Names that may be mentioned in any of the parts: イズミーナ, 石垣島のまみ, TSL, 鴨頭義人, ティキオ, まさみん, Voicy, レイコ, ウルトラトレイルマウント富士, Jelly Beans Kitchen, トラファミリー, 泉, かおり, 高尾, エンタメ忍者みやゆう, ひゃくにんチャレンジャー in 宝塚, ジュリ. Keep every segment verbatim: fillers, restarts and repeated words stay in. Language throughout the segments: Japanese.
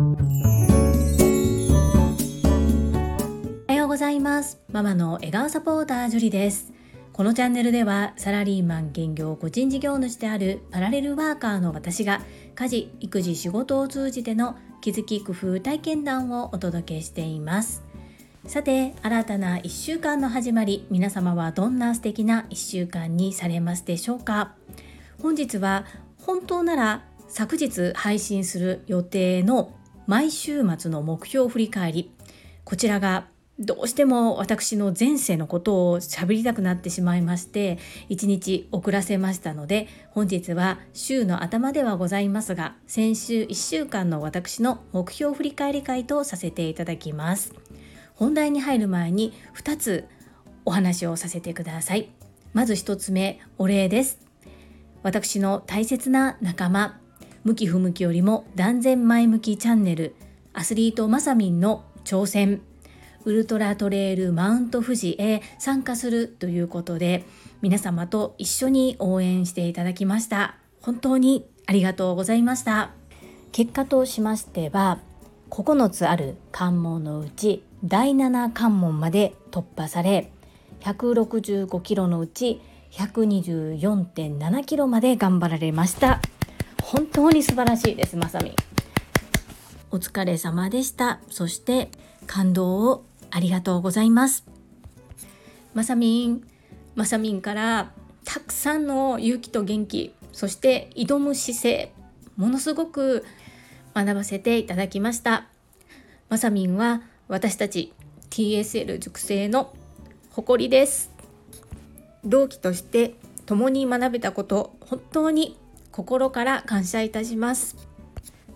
おはようございます。ママの笑顔サポータージュリです。このチャンネルではサラリーマン兼業個人事業主であるパラレルワーカーの私が家事・育児・仕事を通じての気づき・工夫・体験談をお届けしています。さて、新たないっしゅうかんの始まり、皆様はどんな素敵ないっしゅうかんにされますでしょうか。本日は本当なら昨日配信する予定の毎週末の目標振り返り、こちらがどうしても私の前世のことを喋りたくなってしまいましていちにち遅らせましたので、本日は週の頭ではございますが先週いっしゅうかんの私の目標振り返り会とさせていただきます。本題に入る前にふたつお話をさせてください。まずひとつめ、お礼です。私の大切な仲間、向き不向きよりも断然前向きチャンネル、アスリートまさみんの挑戦、ウルトラトレイルマウント富士へ参加するということで、皆様と一緒に応援していただきました。本当にありがとうございました。結果としましては、ここのつある関門のうちだいなな関門まで突破され、ひゃくろくじゅうごキロのうち ひゃくにじゅうよんてんななキロまで頑張られました。本当に素晴らしいです、まさみ。お疲れ様でした。そして感動をありがとうございます。まさみん、まさみんからたくさんの勇気と元気、そして挑む姿勢、ものすごく学ばせていただきました。まさみんは私たち ティーエスエル 塾生の誇りです。同期として共に学べたこと、本当に心から感謝いたします。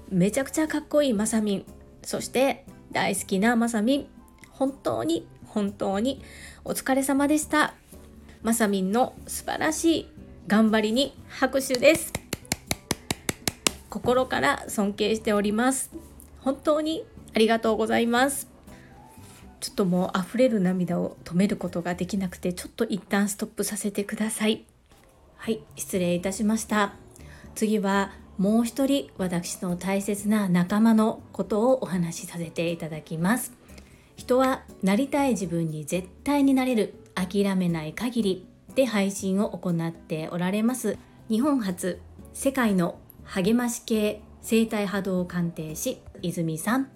めちゃくちゃかっこいいまさみん、そして大好きなまさみん、本当に本当にお疲れ様でした。まさみんの素晴らしい頑張りに拍手です。心から尊敬しております。本当にありがとうございます。ちょっともう溢れる涙を止めることができなくて、ちょっと一旦ストップさせてください。はい、失礼いたしました。次はもう一人、私の大切な仲間のことをお話しさせていただきます。人はなりたい自分に絶対になれる、諦めない限りで配信を行っておられます。日本初、世界の励まし系生体波動鑑定士、泉さん、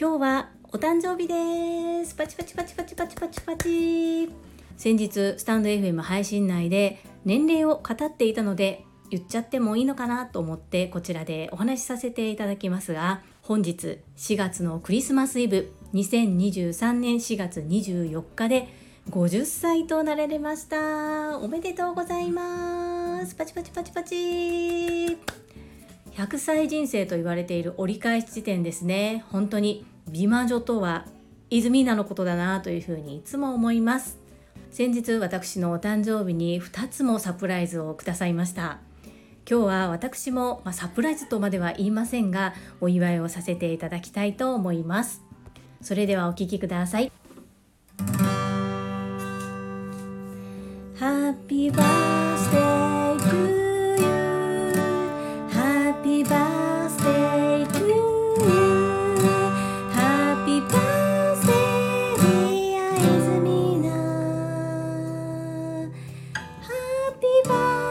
今日はお誕生日です。パチパチパチパチパチパチパチ。先日スタンド エフエム 配信内で年齢を語っていたので言っちゃってもいいのかなと思ってこちらでお話しさせていただきますが、本日しがつのクリスマスイブ、にせんにじゅうさんねんしがつにじゅうよっかでごじゅっさいとなられました。おめでとうございます。パチパチパチパチ。ひゃくさい人生と言われている折り返し地点ですね。本当に美魔女とは泉菜のことだなというふうにいつも思います。先日私のお誕生日にふたつもサプライズをくださいました。今日は私も、まあ、サプライズとまでは言いませんがお祝いをさせていただきたいと思います。それではお聞きください。 Happy birthday to you, Happy birthday to you, Happy birthday dear Izumina, Happy birthday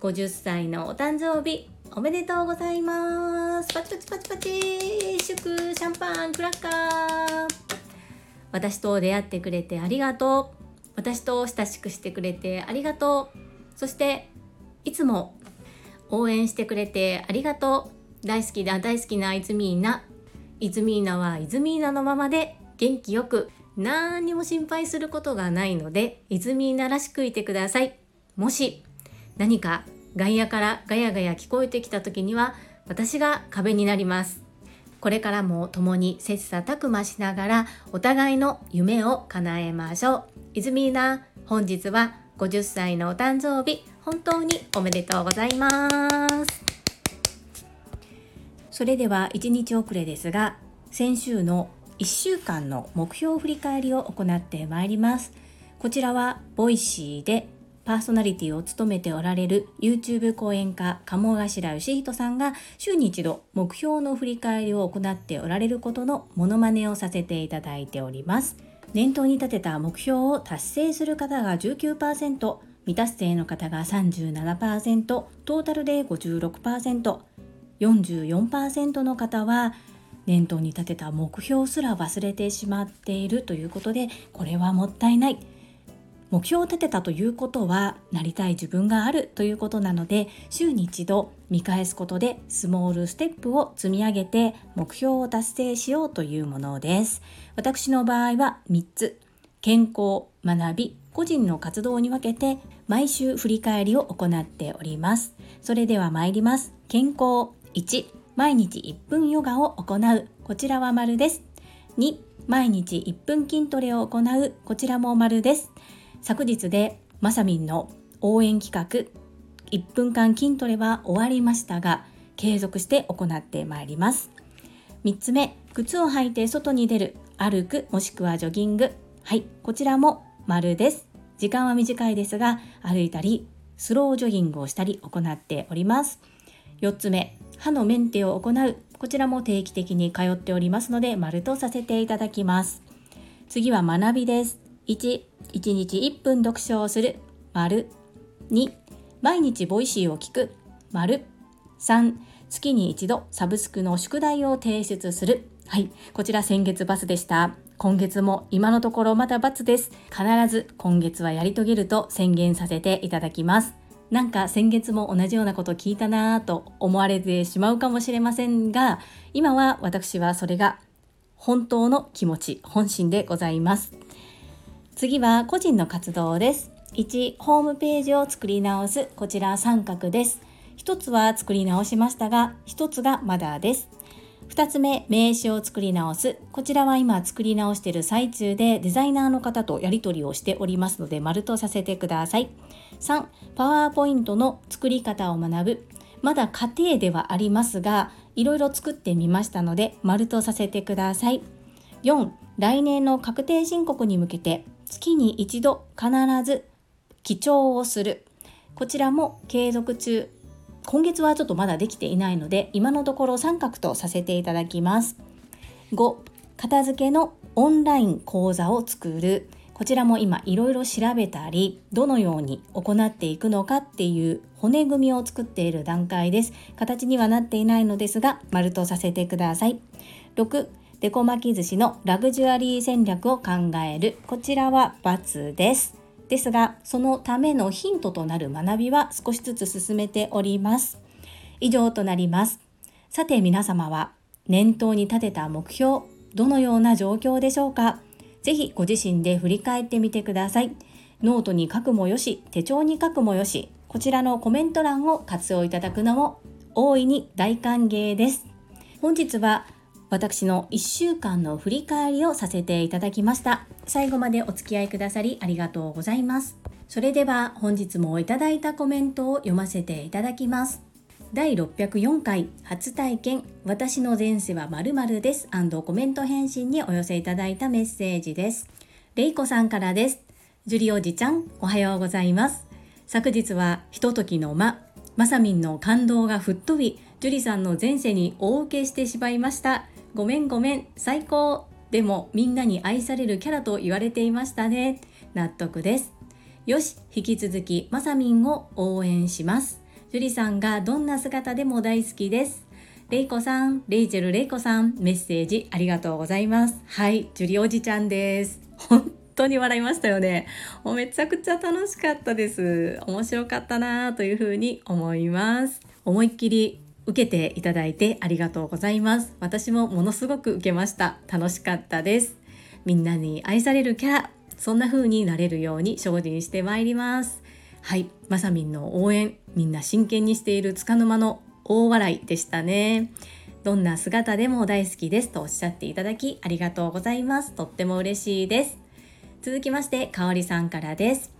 ごじゅっさいのお誕生日おめでとうございます。パチパチパチパチ、祝シャンパンクラッカー。私と出会ってくれてありがとう、私と親しくしてくれてありがとう、そしていつも応援してくれてありがとう。大好きだ大好きなイズミーナ、イズミーナはイズミーナのままで元気よく、何にも心配することがないのでイズミーナらしくいてください。もし何か外野からガヤガヤ聞こえてきた時には私が壁になります。これからも共に切磋琢磨しながらお互いの夢を叶えましょう。イズミーナ、本日はごじゅっさいのお誕生日、本当におめでとうございます。それではいちにち遅れですが、先週のいっしゅうかんの目標振り返りを行ってまいります。こちらはボイシーでパーソナリティを務めておられる YouTube 講演家鴨頭義人さんが週に一度目標の振り返りを行っておられることのモノマネをさせていただいております。念頭に立てた目標を達成する方が じゅうきゅうパーセント、未達成の方が さんじゅうななパーセント、トータルで ごじゅうろくパーセント、よんじゅうよんパーセント の方は念頭に立てた目標すら忘れてしまっているということで、これはもったいない。目標を立てたということはなりたい自分があるということなので、週に一度見返すことでスモールステップを積み上げて目標を達成しようというものです。私の場合はみっつ、健康、学び、個人の活動に分けて毎週振り返りを行っております。それでは参ります。健康いち、毎日いっぷんヨガを行う。こちらは丸です。に、毎日いっぷん筋トレを行う。こちらも丸です。昨日でまさみんの応援企画いっぷんかん筋トレは終わりましたが、継続して行ってまいります。みっつめ、靴を履いて外に出る、歩くもしくはジョギング、はい、こちらも丸です。時間は短いですが、歩いたりスロージョギングをしたり行っております。よっつめ、歯のメンテを行う。こちらも定期的に通っておりますので丸とさせていただきます。次は学びです。いち、いちにちいっぷん読書をする、丸。に、毎日ボイシーを聞く、丸。さん、月に一度サブスクの宿題を提出する、はい、こちら先月バツでした。今月も今のところまだバツです。必ず今月はやり遂げると宣言させていただきます。なんか先月も同じようなこと聞いたなぁと思われてしまうかもしれませんが、今は私はそれが本当の気持ち、本心でございます。次は個人の活動です。いち、ホームページを作り直す。こちら三角です。ひとつは作り直しましたが、ひとつがまだです。ふたつめ、名刺を作り直す。こちらは今作り直している最中で、デザイナーの方とやり取りをしておりますので、丸とさせてください。さん、パワーポイントの作り方を学ぶ。まだ過程ではありますが、いろいろ作ってみましたので、丸とさせてください。よん、来年の確定申告に向けて、月に一度必ず記帳をする。こちらも継続中。今月はちょっとまだできていないので、今のところ三角とさせていただきます。ご、片付けのオンライン講座を作る。こちらも今いろいろ調べたり、どのように行っていくのかっていう骨組みを作っている段階です。形にはなっていないのですが、丸とさせてください。ろく、デコ巻き寿司のラグジュアリー戦略を考える。こちらは×です。ですが、そのためのヒントとなる学びは少しずつ進めております。以上となります。さて皆様は、念頭に立てた目標、どのような状況でしょうか？ぜひご自身で振り返ってみてください。ノートに書くもよし、手帳に書くもよし、こちらのコメント欄を活用いただくのも大いに大歓迎です。本日は、私のいっしゅうかんの振り返りをさせていただきました。最後までお付き合いくださりありがとうございます。それでは本日もいただいたコメントを読ませていただきます。だいろっぴゃくよんかい初体験、私の前世は〇〇です&コメント返信にお寄せいただいたメッセージです。れいこさんからです。ジュリおじちゃん、おはようございます。昨日はひとときの間、まさみんの感動が吹っ飛び、ジュリさんの前世に大受けしてしまいました。ごめんごめん、最高。でもみんなに愛されるキャラと言われていましたね。納得です。よし、引き続きまさみんを応援します。ジュリさんがどんな姿でも大好きです。レイコさん、レイチェルレイコさん、メッセージありがとうございます。はい、ジュリおじちゃんです。本当に笑いましたよね。もうめちゃくちゃ楽しかったです。面白かったなというふうに思います。思いっきり受けていただいてありがとうございます。私もものすごく受けました。楽しかったです。みんなに愛されるキャラ、そんな風になれるように精進してまいります。はい、まさみんの応援、みんな真剣にしている束の間の大笑いでしたね。どんな姿でも大好きですとおっしゃっていただきありがとうございます。とっても嬉しいです。続きまして、かおりさんからです。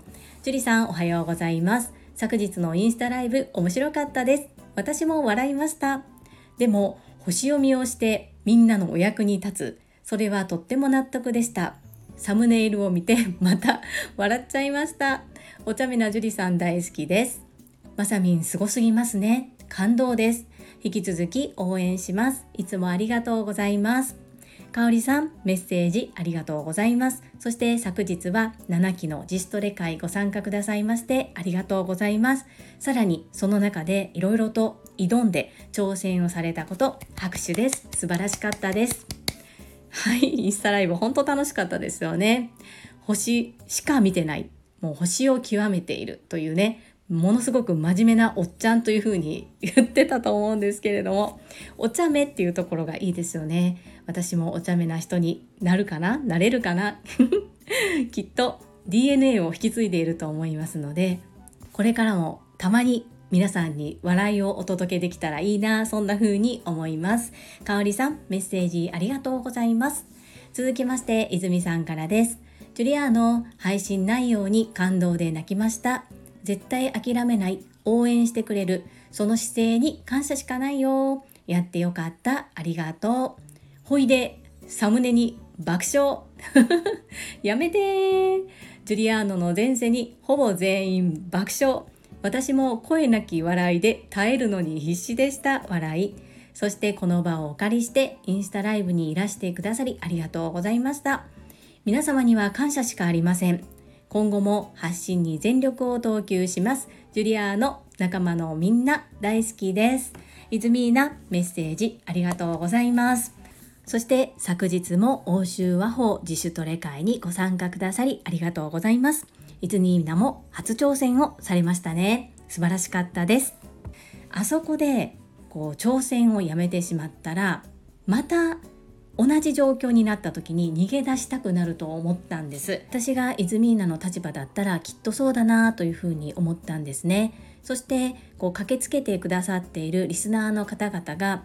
ジュリさん、おはようございます。昨日のインスタライブ、面白かったです。私も笑いました。でも、星読みをしてみんなのお役に立つ。それはとっても納得でした。サムネイルを見て、また笑っちゃいました。お茶目なジュリさん大好きです。まさみん、すごすぎますね。感動です。引き続き応援します。いつもありがとうございます。かおりさん、メッセージありがとうございます。そして昨日はななきの自主トレ会ご参加くださいましてありがとうございます。さらにその中でいろいろと挑んで挑戦をされたこと、拍手です。素晴らしかったです。はい、インスタライブ本当楽しかったですよね。星しか見てない。もう星を極めているというね。ものすごく真面目なおっちゃんというふうに言ってたと思うんですけれども、お茶目っていうところがいいですよね。私もお茶目な人になるかな、なれるかなきっと ディーエヌエー を引き継いでいると思いますので、これからもたまに皆さんに笑いをお届けできたらいいな、そんな風に思います。かおりさん、メッセージありがとうございます。続きまして、泉さんからです。ジュリアーノ、配信内容に感動で泣きました。絶対諦めない、応援してくれる、その姿勢に感謝しかないよ。やってよかった、ありがとう。ほいで、サムネに爆笑やめて。ジュリアーノの前世にほぼ全員爆笑。私も声なき笑いで耐えるのに必死でした、笑い。そしてこの場をお借りして、インスタライブにいらしてくださりありがとうございました。皆様には感謝しかありません。今後も発信に全力を投球します。ジュリアーノ、仲間のみんな大好きです。イズミーナ、メッセージありがとうございます。そして昨日も欧州和法自主トレ会にご参加くださりありがとうございます。イズミーナも初挑戦をされましたね。素晴らしかったです。あそこでこう挑戦をやめてしまったら、また同じ状況になった時に逃げ出したくなると思ったんです。私がイズミーナの立場だったらきっとそうだなというふうに思ったんですね。そしてこう駆けつけてくださっているリスナーの方々が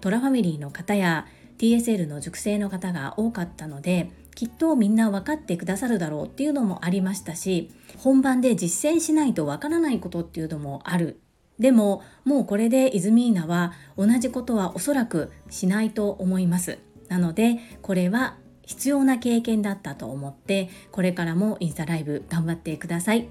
トラファミリーの方や ティーエスエル の塾生の方が多かったので、きっとみんな分かってくださるだろうっていうのもありましたし、本番で実践しないと分からないことっていうのもある。でももうこれでイズミーナは同じことはおそらくしないと思います。なのでこれは必要な経験だったと思って、これからもインスタライブ頑張ってください。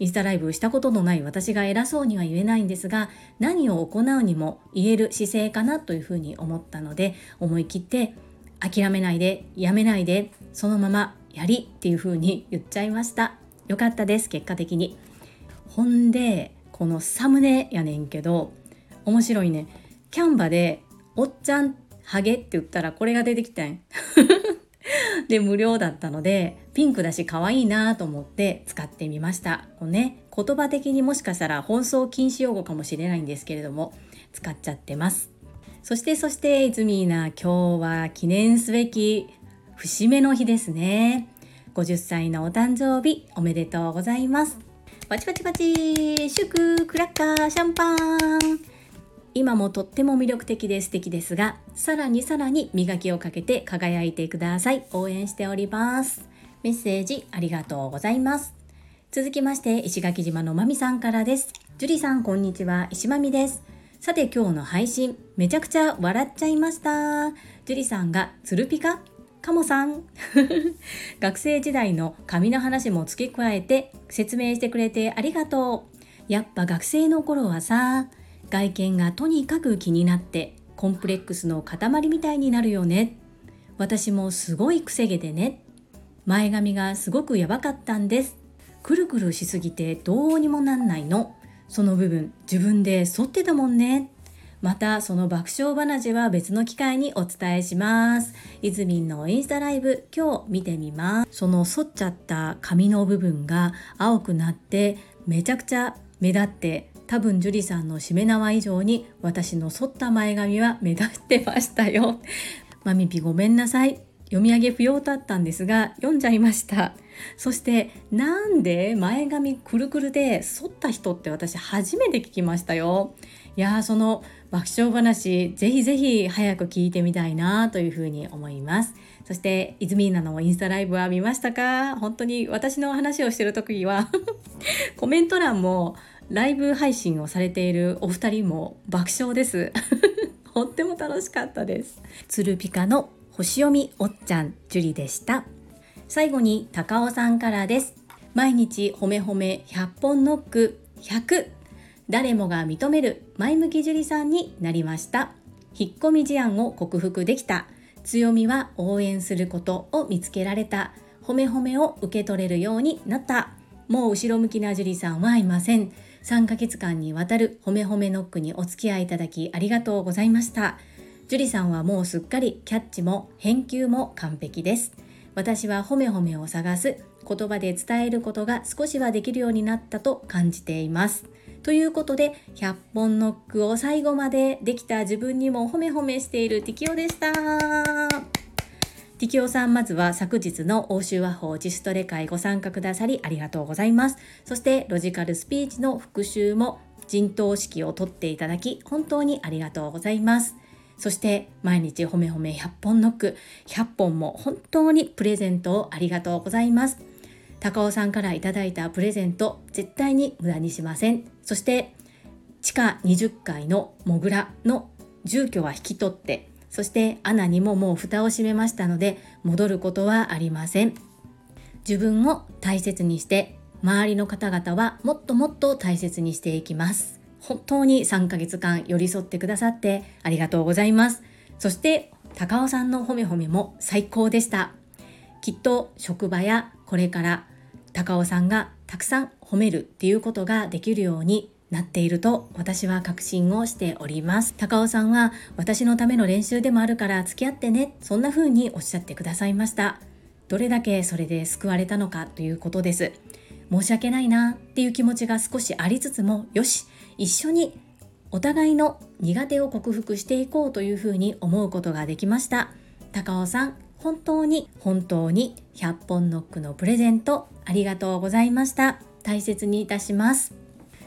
インスタライブしたことのない私が偉そうには言えないんですが、何を行うにも言える姿勢かなというふうに思ったので、思い切って諦めないで、やめないで、そのままやりっていうふうに言っちゃいました。よかったです、結果的に。ほんでこのサムネやねんけど面白いね。キャンバでおっちゃんハゲって言ったらこれが出てきたんで、無料だったのでピンクだし可愛いなと思って使ってみました。こうね、言葉的にもしかしたら放送禁止用語かもしれないんですけれども、使っちゃってます。そしてそしてイズミーナ、今日は記念すべき節目の日ですね。ごじゅっさいのお誕生日おめでとうございます。パチパチパチ、祝クラッカーシャンパン。今もとっても魅力的で素敵ですが、さらにさらに磨きをかけて輝いてください。応援しております。メッセージありがとうございます。続きまして、石垣島のまみさんからです。ジュリさん、こんにちは、石まみです。さて今日の配信、めちゃくちゃ笑っちゃいました。ジュリさんがツルピカカモさん学生時代の髪の話も付け加えて説明してくれてありがとう。やっぱ学生の頃はさ、外見がとにかく気になってコンプレックスの塊みたいになるよね。私もすごいくせ毛でね、前髪がすごくやばかったんです。くるくるしすぎてどうにもなんないの。その部分自分で剃ってたもんね。またその爆笑話は別の機会にお伝えします。イズミンのインスタライブ今日見てみます。その剃っちゃった髪の部分が青くなってめちゃくちゃ目立って、多分ジュリさんのしめ縄以上に私の剃った前髪は目立ってましたよ。マミピごめんなさい。読み上げ不要だったんですが読んじゃいました。そしてなんで前髪くるくるで剃った人って私初めて聞きましたよ。いやー、その爆笑話ぜひぜひ早く聞いてみたいなというふうに思います。そしてイズミーナのインスタライブは見ましたか？本当に私の話をしてる時はコメント欄もライブ配信をされているお二人も爆笑ですとっても楽しかったです。つるぴかの星読みおっちゃんジュリでした。最後に高尾さんからです。毎日ほめほめひゃっぽんノックひゃく、誰もが認める前向きジュリさんになりました。引っ込み事案を克服できた、強みは応援することを見つけられた、ほめほめを受け取れるようになった、もう後ろ向きなジュリさんはいません。さんかげつかんにわたるほめほめノックにお付き合いいただきありがとうございました。ジュリさんはもうすっかりキャッチも返球も完璧です。私はほめほめを探す、言葉で伝えることが少しはできるようになったと感じています。ということでひゃっぽんノックを最後までできた自分にも褒め褒めしているティキオでした。ティキオさん、まずは昨日の欧州和法自主トレ会ご参加くださりありがとうございます。そしてロジカルスピーチの復習も陣頭指揮を取っていただき本当にありがとうございます。そして毎日褒め褒めひゃっぽんノックひゃっぽんも本当にプレゼントをありがとうございます。高尾さんからいただいたプレゼント、絶対に無駄にしません。そして地下にじゅっかいのモグラの住居は引き取って、そして穴にももう蓋を閉めましたので戻ることはありません。自分を大切にして、周りの方々はもっともっと大切にしていきます。本当にさんかげつかん寄り添ってくださってありがとうございます。そして高尾さんの褒め褒めも最高でした。きっと職場やこれから高尾さんがたくさん褒めるっていうことができるようになっていると私は確信をしております。高尾さんは私のための練習でもあるから付き合ってね、そんな風におっしゃってくださいました。どれだけそれで救われたのかということです。申し訳ないなっていう気持ちが少しありつつも、よし一緒にお互いの苦手を克服していこうという風に思うことができました。高尾さん、本当に本当にひゃっぽんノックのプレゼントありがとうございました。大切にいたします。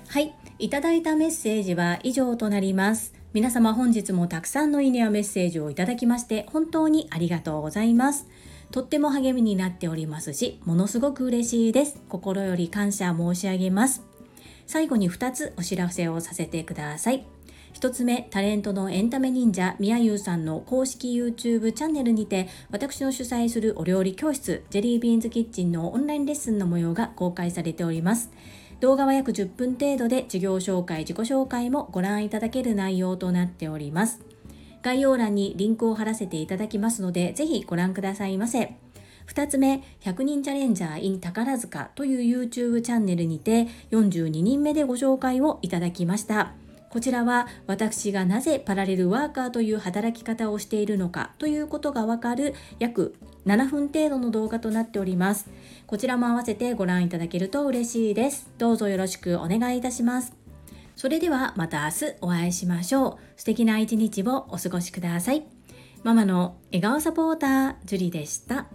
はい、いただいたメッセージは以上となります。皆様本日もたくさんのいいねやメッセージをいただきまして本当にありがとうございます。とっても励みになっておりますし、ものすごく嬉しいです。心より感謝申し上げます。最後にふたつお知らせをさせてください。ひとつめ、タレントのエンタメ忍者みやゆうさんの公式 YouTube チャンネルにて、私の主催するお料理教室ジェリービーンズキッチンのオンラインレッスンの模様が公開されております。動画は約じゅっぷん程度で、事業紹介自己紹介もご覧いただける内容となっております。概要欄にリンクを貼らせていただきますので、ぜひご覧くださいませ。ふたつめ、ひゃくにんチャレンジャー in 宝塚という YouTube チャンネルにてよんじゅうににんめでご紹介をいただきました。こちらは私がなぜパラレルワーカーという働き方をしているのかということがわかる約ななふん程度の動画となっております。こちらも合わせてご覧いただけると嬉しいです。どうぞよろしくお願いいたします。それではまた明日お会いしましょう。素敵な一日をお過ごしください。ママの笑顔サポーター、ジュリでした。